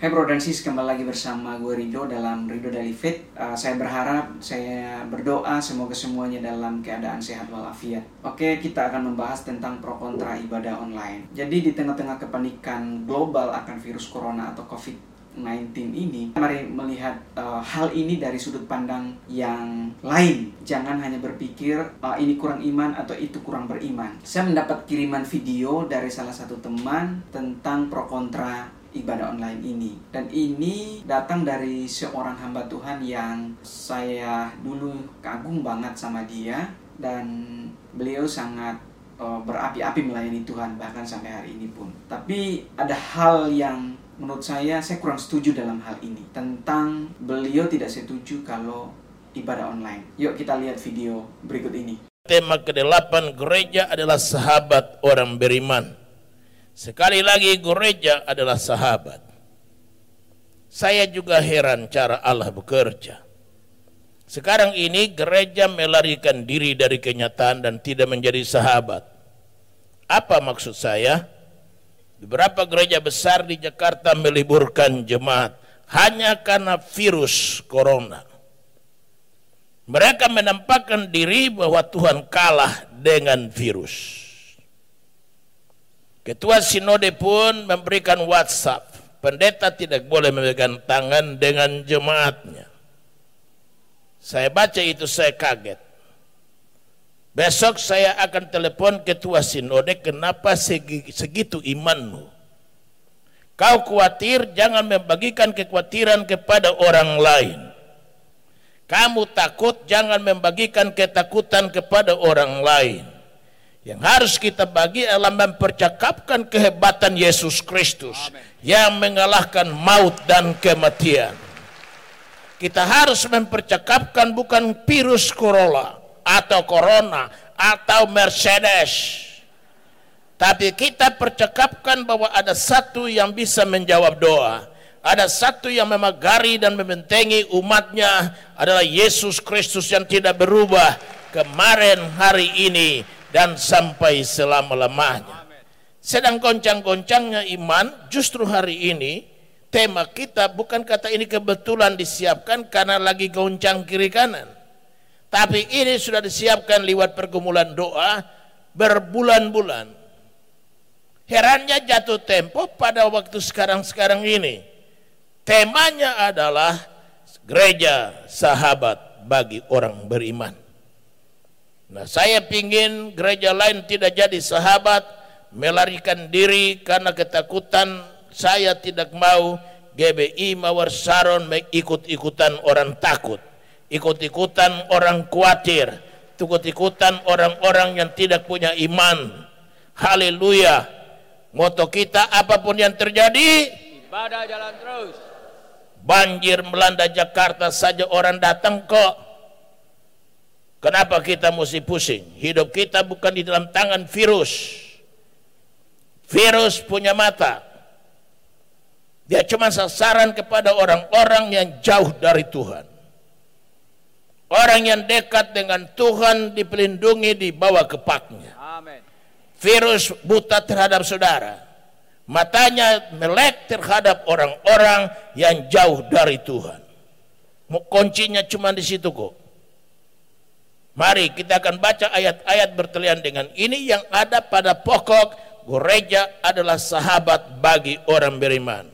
Hai Bro dan Sis, kembali lagi bersama gue Ridho dalam Ridho Dali Fit. Saya berharap, saya berdoa semoga semuanya dalam keadaan sehat walafiat. Oke, kita akan membahas tentang pro kontra ibadah online. Jadi di tengah-tengah kepanikan global akan virus corona atau COVID-19 ini, mari melihat hal ini dari sudut pandang yang lain. Jangan hanya berpikir ini kurang iman atau itu kurang beriman. Saya mendapat kiriman video dari salah satu teman tentang pro kontra ibadah online ini, dan ini datang dari seorang hamba Tuhan yang saya dulu kagum banget sama dia, dan beliau sangat berapi-api melayani Tuhan bahkan sampai hari ini pun. Tapi ada hal yang menurut saya kurang setuju dalam hal ini, tentang beliau tidak setuju kalau ibadah online. Yuk kita lihat video berikut ini. Tema ke-8 gereja adalah sahabat orang beriman. Sekali lagi, gereja adalah sahabat. Saya juga heran cara Allah bekerja. Sekarang ini gereja melarikan diri dari kenyataan dan tidak menjadi sahabat. Apa maksud saya? Beberapa gereja besar di Jakarta meliburkan jemaat hanya karena virus corona. Mereka menampakkan diri bahwa Tuhan kalah dengan virus. Ketua Sinode pun memberikan WhatsApp, pendeta tidak boleh memegang tangan dengan jemaatnya. Saya baca itu, saya kaget. Besok saya akan telepon Ketua Sinode, kenapa segitu imanmu? Kau khawatir, jangan membagikan kekhawatiran kepada orang lain. Kamu takut, jangan membagikan ketakutan kepada orang lain. Yang harus kita bagi adalah mempercakapkan kehebatan Yesus Kristus. Amen. Yang mengalahkan maut dan kematian. Kita harus mempercakapkan bukan virus corona atau Mercedes. Tapi kita percakapkan bahwa ada satu yang bisa menjawab doa. Ada satu yang memagari dan membentengi umatnya, adalah Yesus Kristus yang tidak berubah kemarin, hari ini, dan sampai selama-lamanya. Sedang goncang-goncangnya iman, justru hari ini tema kita bukan kata ini kebetulan disiapkan karena lagi goncang kiri kanan, tapi ini sudah disiapkan lewat pergumulan doa berbulan-bulan. Herannya jatuh tempo pada waktu sekarang-sekarang ini. Temanya adalah gereja sahabat bagi orang beriman. Nah, saya pingin gereja lain tidak jadi sahabat, melarikan diri karena ketakutan. Saya tidak mau GBI Mawar Saron ikut-ikutan orang takut, ikut-ikutan orang khawatir, ikut-ikutan orang-orang yang tidak punya iman. Haleluya. Moto kita, apapun yang terjadi, ibadah jalan terus. Banjir melanda Jakarta saja orang datang kok. Kenapa kita mesti pusing? Hidup kita bukan di dalam tangan virus. Virus punya mata. Dia cuma sasaran kepada orang-orang yang jauh dari Tuhan. Orang yang dekat dengan Tuhan dipelindungi, dibawa ke paknya. Amen. Virus buta terhadap saudara. Matanya melek terhadap orang-orang yang jauh dari Tuhan. Kuncinya cuma di situ kok. Mari kita akan baca ayat-ayat bertelian dengan ini yang ada pada pokok gereja adalah sahabat bagi orang beriman.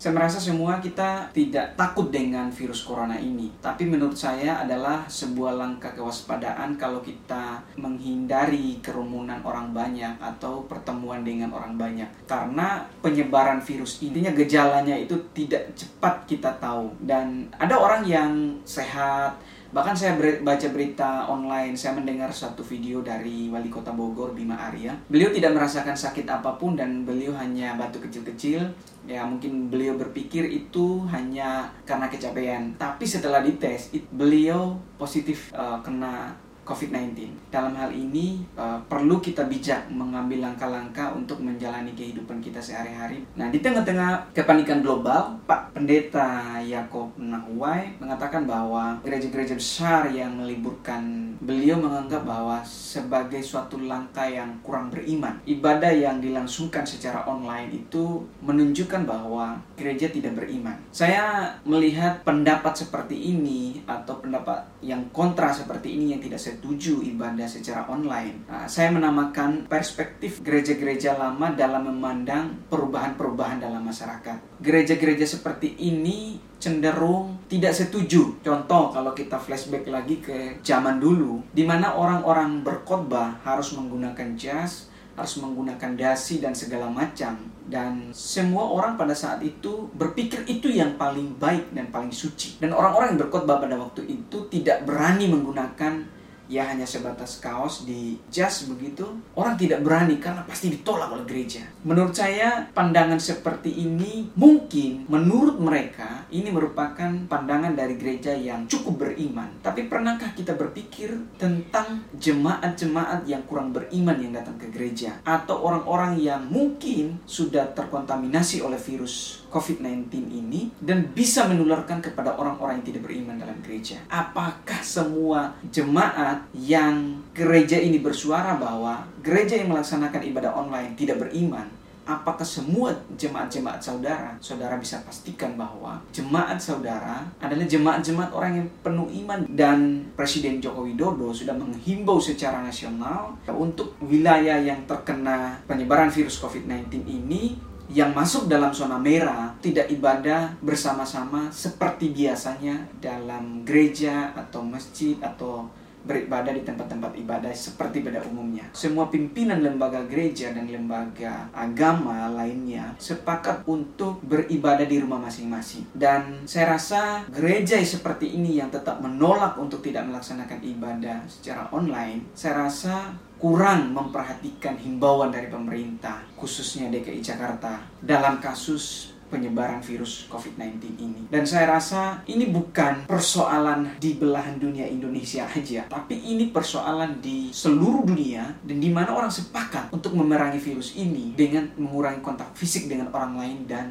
Saya merasa semua kita tidak takut dengan virus corona ini, tapi menurut saya adalah sebuah langkah kewaspadaan kalau kita menghindari kerumunan orang banyak atau pertemuan dengan orang banyak, karena penyebaran virus intinya gejalanya itu tidak cepat kita tahu. Dan ada orang yang sehat. Bahkan saya baca berita online, saya mendengar satu video dari Wali Kota Bogor, Bima Arya. Beliau tidak merasakan sakit apapun dan beliau hanya batuk kecil-kecil. Ya mungkin beliau berpikir itu hanya karena kecapean. Tapi setelah dites, beliau positif kena COVID-19. Dalam hal ini perlu kita bijak mengambil langkah-langkah untuk menjalani kehidupan kita sehari-hari. Nah, di tengah-tengah kepanikan global, Pak Pendeta Yakob Nahuwai mengatakan bahwa gereja-gereja besar yang meliburkan, beliau menganggap bahwa sebagai suatu langkah yang kurang beriman. Ibadah yang dilangsungkan secara online itu menunjukkan bahwa gereja tidak beriman. Saya melihat pendapat seperti ini atau pendapat yang kontra seperti ini yang tidak setuju ibadah secara online. Nah, saya menamakan perspektif gereja-gereja lama dalam memandang perubahan-perubahan dalam masyarakat. Gereja-gereja seperti ini cenderung tidak setuju. Contoh, kalau kita flashback lagi ke zaman dulu, di mana orang-orang berkhotbah harus menggunakan jas, harus menggunakan dasi dan segala macam. Dan semua orang pada saat itu berpikir itu yang paling baik dan paling suci. Dan orang-orang yang berkhotbah pada waktu itu tidak berani menggunakan, ya hanya sebatas kaos di jas begitu. Orang tidak berani karena pasti ditolak oleh gereja. Menurut saya, pandangan seperti ini mungkin menurut mereka ini merupakan pandangan dari gereja yang cukup beriman. Tapi pernahkah kita berpikir tentang jemaat-jemaat yang kurang beriman yang datang ke gereja? Atau orang-orang yang mungkin sudah terkontaminasi oleh virus COVID-19 ini dan bisa menularkan kepada orang-orang yang tidak beriman dalam gereja? Apakah semua jemaat yang gereja ini bersuara bahwa gereja yang melaksanakan ibadah online tidak beriman, apakah semua jemaat-jemaat saudara? Saudara bisa pastikan bahwa jemaat saudara adalah jemaat-jemaat orang yang penuh iman. Dan Presiden Joko Widodo sudah menghimbau secara nasional untuk wilayah yang terkena penyebaran virus COVID-19 ini yang masuk dalam zona merah tidak ibadah bersama-sama seperti biasanya dalam gereja atau masjid atau beribadah di tempat-tempat ibadah seperti pada umumnya. Semua pimpinan lembaga gereja dan lembaga agama lainnya sepakat untuk beribadah di rumah masing-masing. Dan saya rasa gereja seperti ini yang tetap menolak untuk tidak melaksanakan ibadah secara online, saya rasa kurang memperhatikan himbauan dari pemerintah, khususnya DKI Jakarta, dalam kasus penyebaran virus COVID-19 ini. Dan saya rasa ini bukan persoalan di belahan dunia Indonesia aja, tapi ini persoalan di seluruh dunia, dan di mana orang sepakat untuk memerangi virus ini dengan mengurangi kontak fisik dengan orang lain dan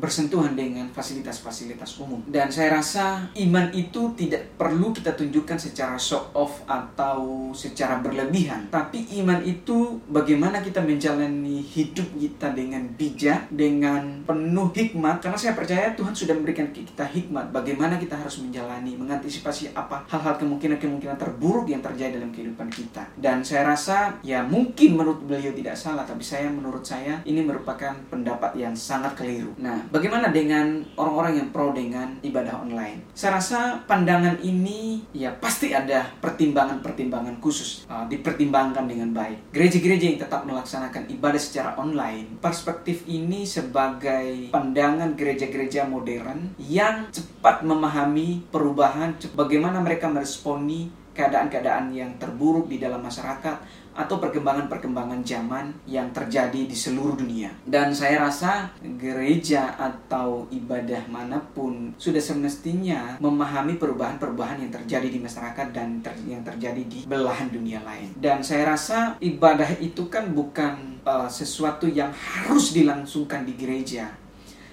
bersentuhan dengan fasilitas-fasilitas umum. Dan saya rasa iman itu tidak perlu kita tunjukkan secara show off atau secara berlebihan, tapi iman itu bagaimana kita menjalani hidup kita dengan bijak, dengan penuh hikmat, karena saya percaya Tuhan sudah memberikan kita hikmat bagaimana kita harus menjalani, mengantisipasi apa hal-hal kemungkinan terburuk yang terjadi dalam kehidupan kita. Dan saya rasa ya mungkin menurut beliau tidak salah, tapi menurut saya ini merupakan pendapat yang sangat keliru. Nah, bagaimana dengan orang-orang yang pro dengan ibadah online? Saya rasa pandangan ini ya pasti ada pertimbangan-pertimbangan khusus, dipertimbangkan dengan baik. Gereja-gereja yang tetap melaksanakan ibadah secara online, perspektif ini sebagai pandangan gereja-gereja modern yang cepat memahami perubahan, bagaimana mereka meresponi keadaan-keadaan yang terburuk di dalam masyarakat atau perkembangan-perkembangan zaman yang terjadi di seluruh dunia. Dan saya rasa gereja atau ibadah manapun sudah semestinya memahami perubahan-perubahan yang terjadi di masyarakat dan yang terjadi di belahan dunia lain. Dan saya rasa ibadah itu kan bukan sesuatu yang harus dilangsungkan di gereja.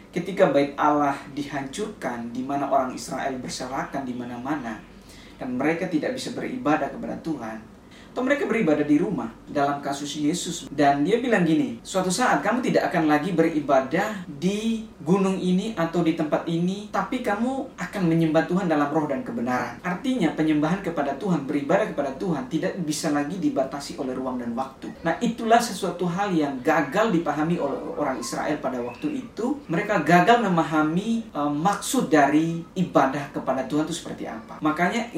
Ketika bait Allah dihancurkan, di mana orang Israel berserakan di mana-mana dan mereka tidak bisa beribadah kepada Tuhan, atau mereka beribadah di rumah dalam kasus Yesus. Dan dia bilang gini, suatu saat kamu tidak akan lagi beribadah di gunung ini atau di tempat ini, tapi kamu akan menyembah Tuhan dalam roh dan kebenaran. Artinya penyembahan kepada Tuhan, beribadah kepada Tuhan tidak bisa lagi dibatasi oleh ruang dan waktu. Nah, itulah sesuatu hal yang gagal dipahami oleh orang Israel pada waktu itu. Mereka gagal memahami maksud dari ibadah kepada Tuhan itu seperti apa. Makanya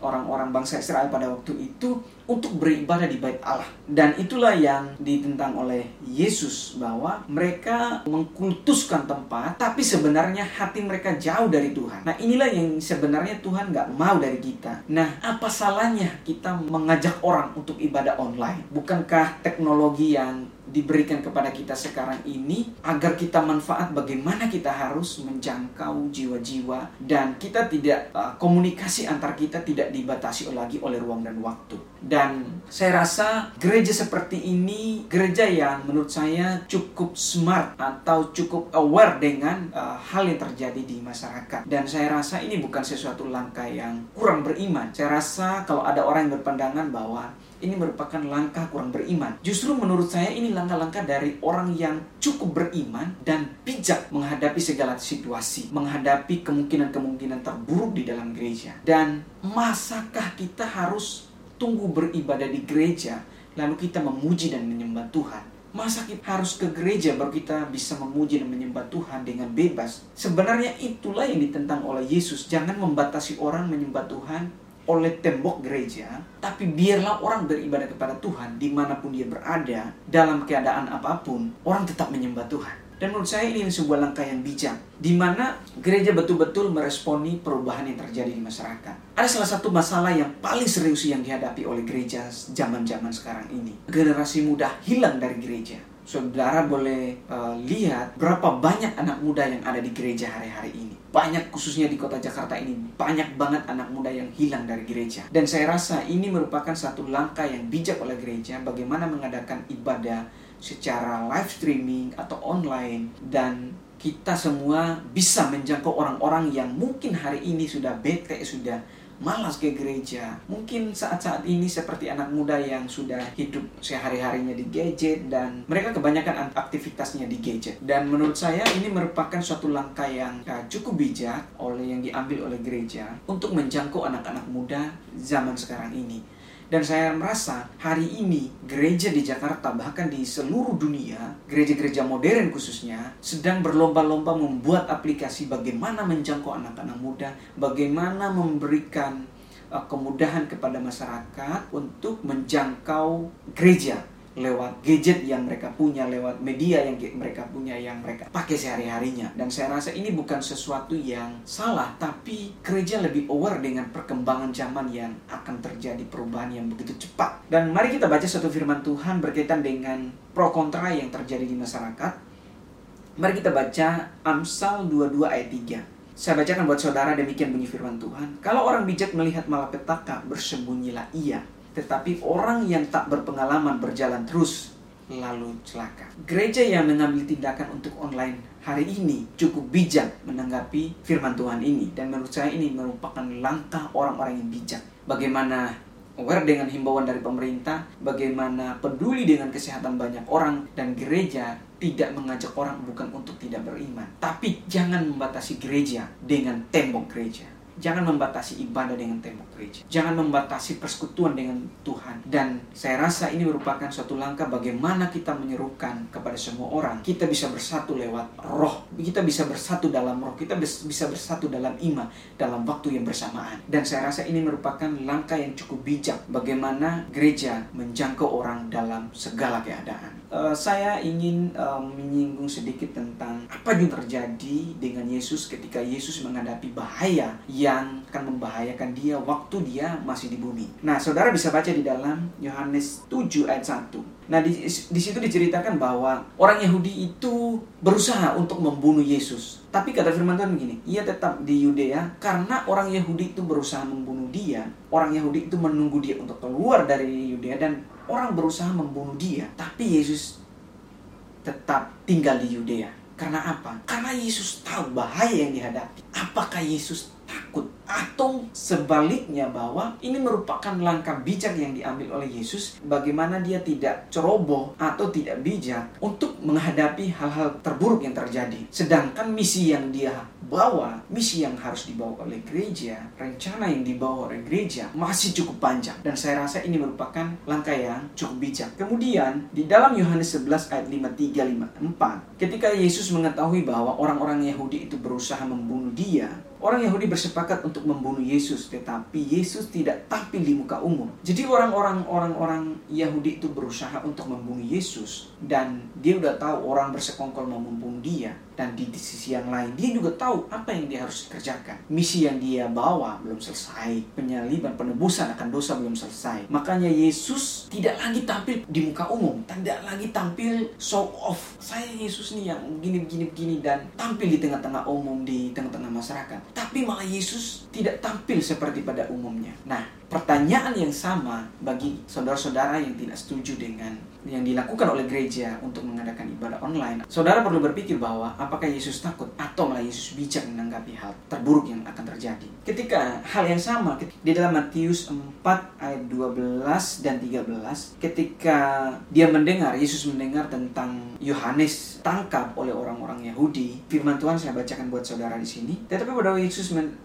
orang-orang bangsa Israel pada waktu itu untuk beribadah di bait Allah. Dan itulah yang ditentang oleh Yesus, bahwa mereka mengkultuskan tempat, tapi sebenarnya hati mereka jauh dari Tuhan. Nah, inilah yang sebenarnya Tuhan nggak mau dari kita. Nah, apa salahnya kita mengajak orang untuk ibadah online? Bukankah teknologi yang diberikan kepada kita sekarang ini agar kita manfaat. Bagaimana kita harus menjangkau jiwa-jiwa dan kita tidak komunikasi antar kita tidak dibatasi lagi oleh ruang dan waktu. Dan saya rasa gereja seperti ini, gereja yang menurut saya cukup smart atau cukup aware dengan hal yang terjadi di masyarakat. Dan saya rasa ini bukan sesuatu langkah yang kurang beriman. Saya rasa kalau ada orang yang berpandangan bahwa ini merupakan langkah kurang beriman, justru menurut saya ini langkah-langkah dari orang yang cukup beriman dan bijak menghadapi segala situasi, menghadapi kemungkinan-kemungkinan terburuk di dalam gereja. Dan masakah kita harus tunggu beribadah di gereja lalu kita memuji dan menyembah Tuhan? Masa kita harus ke gereja baru kita bisa memuji dan menyembah Tuhan dengan bebas? Sebenarnya itulah yang ditentang oleh Yesus. Jangan membatasi orang menyembah Tuhan oleh tembok gereja, tapi biarlah orang beribadah kepada Tuhan dimanapun dia berada, dalam keadaan apapun, orang tetap menyembah Tuhan. Dan menurut saya ini sebuah langkah yang bijak, di mana gereja betul-betul meresponi perubahan yang terjadi di masyarakat. Ada salah satu masalah yang paling serius yang dihadapi oleh gereja zaman-zaman sekarang ini. Generasi muda hilang dari gereja. Saudara boleh lihat berapa banyak anak muda yang ada di gereja hari-hari ini. Banyak, khususnya di kota Jakarta ini, banyak banget anak muda yang hilang dari gereja. Dan saya rasa ini merupakan satu langkah yang bijak oleh gereja, bagaimana mengadakan ibadah secara live streaming atau online. Dan kita semua bisa menjangkau orang-orang yang mungkin hari ini sudah bete, sudah malas ke gereja. Mungkin saat-saat ini seperti anak muda yang sudah hidup sehari-harinya di gadget, dan mereka kebanyakan aktivitasnya di gadget. Dan menurut saya ini merupakan suatu langkah yang cukup bijak oleh yang diambil oleh gereja untuk menjangkau anak-anak muda zaman sekarang ini. Dan saya merasa hari ini gereja di Jakarta, bahkan di seluruh dunia, gereja-gereja modern khususnya, sedang berlomba-lomba membuat aplikasi bagaimana menjangkau anak-anak muda, bagaimana memberikan kemudahan kepada masyarakat untuk menjangkau gereja lewat gadget yang mereka punya, lewat media yang mereka punya, yang mereka pakai sehari-harinya. Dan saya rasa ini bukan sesuatu yang salah, tapi gereja lebih aware dengan perkembangan zaman yang akan terjadi, perubahan yang begitu cepat. Dan mari kita baca satu firman Tuhan berkaitan dengan pro kontra yang terjadi di masyarakat. Mari kita baca Amsal 22 ayat 3. Saya bacakan buat saudara, demikian bunyi firman Tuhan. Kalau orang bijak melihat malapetaka, bersembunyilah ia, tetapi orang yang tak berpengalaman berjalan terus, lalu celaka. Gereja yang mengambil tindakan untuk online hari ini cukup bijak menanggapi firman Tuhan ini. Dan menurut saya ini merupakan langkah orang-orang yang bijak. Bagaimana aware dengan himbauan dari pemerintah, bagaimana peduli dengan kesehatan banyak orang. Dan gereja tidak mengajak orang bukan untuk tidak beriman, tapi jangan membatasi gereja dengan tembok gereja. Jangan membatasi ibadah dengan tembok gereja. Jangan membatasi persekutuan dengan Tuhan. Dan saya rasa ini merupakan suatu langkah bagaimana kita menyerukan kepada semua orang. Kita bisa bersatu lewat roh. Kita bisa bersatu dalam roh. Kita bisa bersatu dalam iman, dalam waktu yang bersamaan. Dan saya rasa ini merupakan langkah yang cukup bijak, bagaimana gereja menjangkau orang dalam segala keadaan. Saya ingin menyinggung sedikit tentang apa yang terjadi dengan Yesus ketika Yesus menghadapi bahaya yang akan membahayakan dia waktu dia masih di bumi. Nah, saudara bisa baca di dalam Yohanes 7 ayat 1. Nah, di situ diceritakan bahwa orang Yahudi itu berusaha untuk membunuh Yesus. Tapi kata firman Tuhan begini, ia tetap di Yudea karena orang Yahudi itu berusaha membunuh dia. Orang Yahudi itu menunggu dia untuk keluar dari Yudea dan orang berusaha membunuh dia. Tapi Yesus tetap tinggal di Yudea. Karena apa? Karena Yesus tahu bahaya yang dihadapi. Apakah Yesus takut? Atau sebaliknya, bahwa ini merupakan langkah bijak yang diambil oleh Yesus, bagaimana dia tidak ceroboh atau tidak bijak untuk menghadapi hal-hal terburuk yang terjadi. Sedangkan misi yang dia bawa, misi yang harus dibawa oleh gereja, rencana yang dibawa oleh gereja masih cukup panjang. Dan saya rasa ini merupakan langkah yang cukup bijak. Kemudian di dalam Yohanes 11 ayat 53-54, ketika Yesus mengetahui bahwa orang-orang Yahudi itu berusaha membunuh dia, orang Yahudi bersepakat untuk membunuh Yesus, tetapi Yesus tidak tampil di muka umum. Jadi orang-orang Yahudi itu berusaha untuk membunuh Yesus, dan dia udah tahu orang bersekongkol mau membunuh dia. dan di sisi yang lain dia juga tahu apa yang dia harus kerjakan. Misi yang dia bawa belum selesai, penyaliban penebusan akan dosa belum selesai. Makanya Yesus tidak lagi tampil di muka umum, tidak lagi tampil show off, saya Yesus nih yang begini, dan tampil di tengah-tengah umum, di tengah-tengah masyarakat. Tapi malah Yesus tidak tampil seperti pada umumnya. Nah, pertanyaan yang sama bagi saudara-saudara yang tidak setuju dengan yang dilakukan oleh gereja untuk mengadakan ibadah online. Saudara perlu berpikir bahwa apakah Yesus takut atau malah Yesus bijak menanggapi hal terburuk yang akan terjadi. Ketika hal yang sama di dalam Matius 4 ayat 12 dan 13, ketika dia mendengar, Yesus mendengar tentang Yohanes tangkap oleh orang-orang Yahudi. Firman Tuhan saya bacakan buat saudara di sini. Tetapi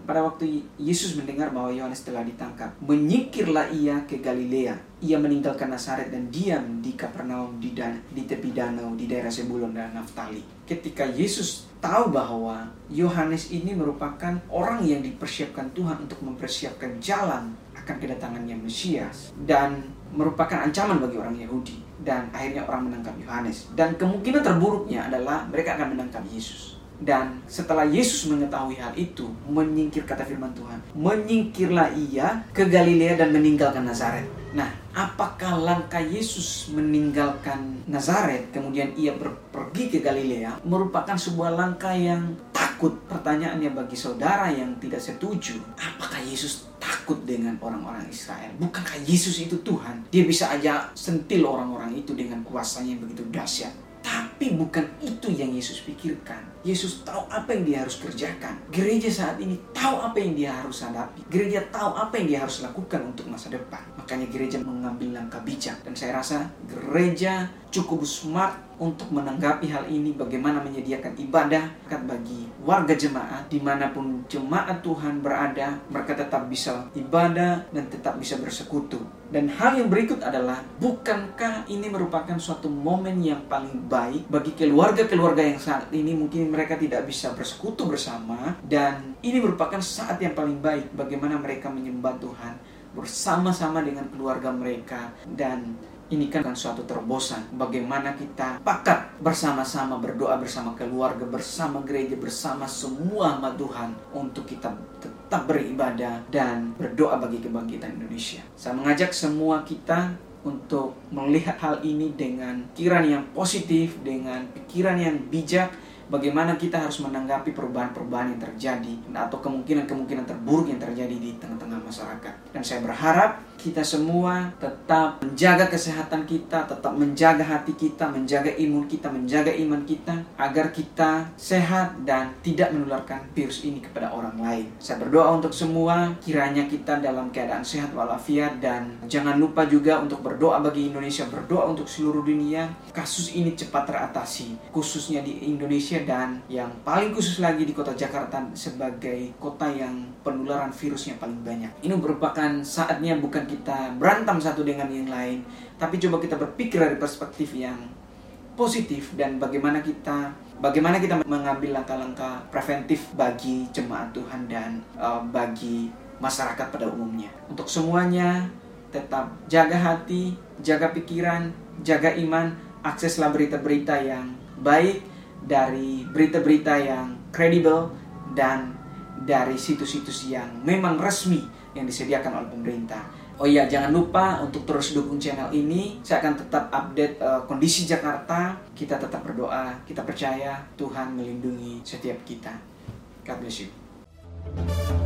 pada waktu Yesus mendengar bahwa Yohanes telah ditangkap, menyingkirlah ia ke Galilea. Ia meninggalkan Nazaret dan diam di Kapernaum di tepi danau di daerah Sebulon dan Naftali. Ketika Yesus tahu bahwa Yohanes ini merupakan orang yang dipersiapkan Tuhan untuk mempersiapkan jalan akan kedatangannya Mesias dan merupakan ancaman bagi orang Yahudi, dan akhirnya orang menangkap Yohanes, dan kemungkinan terburuknya adalah mereka akan menangkap Yesus. Dan setelah Yesus mengetahui hal itu, menyingkir, kata firman Tuhan, menyingkirlah ia ke Galilea dan meninggalkan Nazaret. Nah, apakah langkah Yesus meninggalkan Nazaret kemudian ia pergi ke Galilea merupakan sebuah langkah yang takut? Pertanyaannya bagi saudara yang tidak setuju, apakah Yesus takut dengan orang-orang Israel? Bukankah Yesus itu Tuhan? Dia bisa aja sentil orang-orang itu dengan kuasanya yang begitu dahsyat. Tapi bukan itu yang Yesus pikirkan. Yesus tahu apa yang dia harus kerjakan. Gereja saat ini tahu apa yang dia harus hadapi. Gereja tahu apa yang dia harus lakukan untuk masa depan. Makanya gereja mengambil langkah bijak. Dan saya rasa gereja cukup smart untuk menanggapi hal ini, bagaimana menyediakan ibadah bagi warga jemaat. Dimanapun jemaat Tuhan berada, mereka tetap bisa ibadah dan tetap bisa bersekutu. Dan hal yang berikut adalah, bukankah ini merupakan suatu momen yang paling baik bagi keluarga-keluarga yang saat ini mungkin mereka tidak bisa bersekutu bersama, dan ini merupakan saat yang paling baik bagaimana mereka menyembah Tuhan bersama-sama dengan keluarga mereka. Dan ini kan suatu terobosan, bagaimana kita pakat bersama-sama, berdoa bersama keluarga, bersama gereja, bersama semua umat Tuhan untuk kita tetap beribadah dan berdoa bagi kebangkitan Indonesia. Saya mengajak semua kita untuk melihat hal ini dengan pikiran yang positif, dengan pikiran yang bijak. Bagaimana kita harus menanggapi perubahan-perubahan yang terjadi atau kemungkinan-kemungkinan terburuk yang terjadi di tengah-tengah masyarakat. Dan saya berharap kita semua tetap menjaga kesehatan kita, tetap menjaga hati kita, menjaga imun kita, menjaga iman kita, agar kita sehat dan tidak menularkan virus ini kepada orang lain. Saya berdoa untuk semua, kiranya kita dalam keadaan sehat walafiat. Dan jangan lupa juga untuk berdoa bagi Indonesia, berdoa untuk seluruh dunia. Kasus ini cepat teratasi, khususnya di Indonesia, dan yang paling khusus lagi di kota Jakarta sebagai kota yang penularan virusnya paling banyak. Ini merupakan saatnya bukan kita berantem satu dengan yang lain, tapi coba kita berpikir dari perspektif yang positif, dan bagaimana kita mengambil langkah-langkah preventif bagi jemaat Tuhan dan bagi masyarakat pada umumnya. Untuk semuanya, tetap jaga hati, jaga pikiran, jaga iman, akseslah berita-berita yang baik dari berita-berita yang kredibel dan dari situs-situs yang memang resmi yang disediakan oleh pemerintah. Oh iya, jangan lupa untuk terus dukung channel ini. Saya akan tetap update kondisi Jakarta. Kita tetap berdoa, kita percaya Tuhan melindungi setiap kita. God bless you.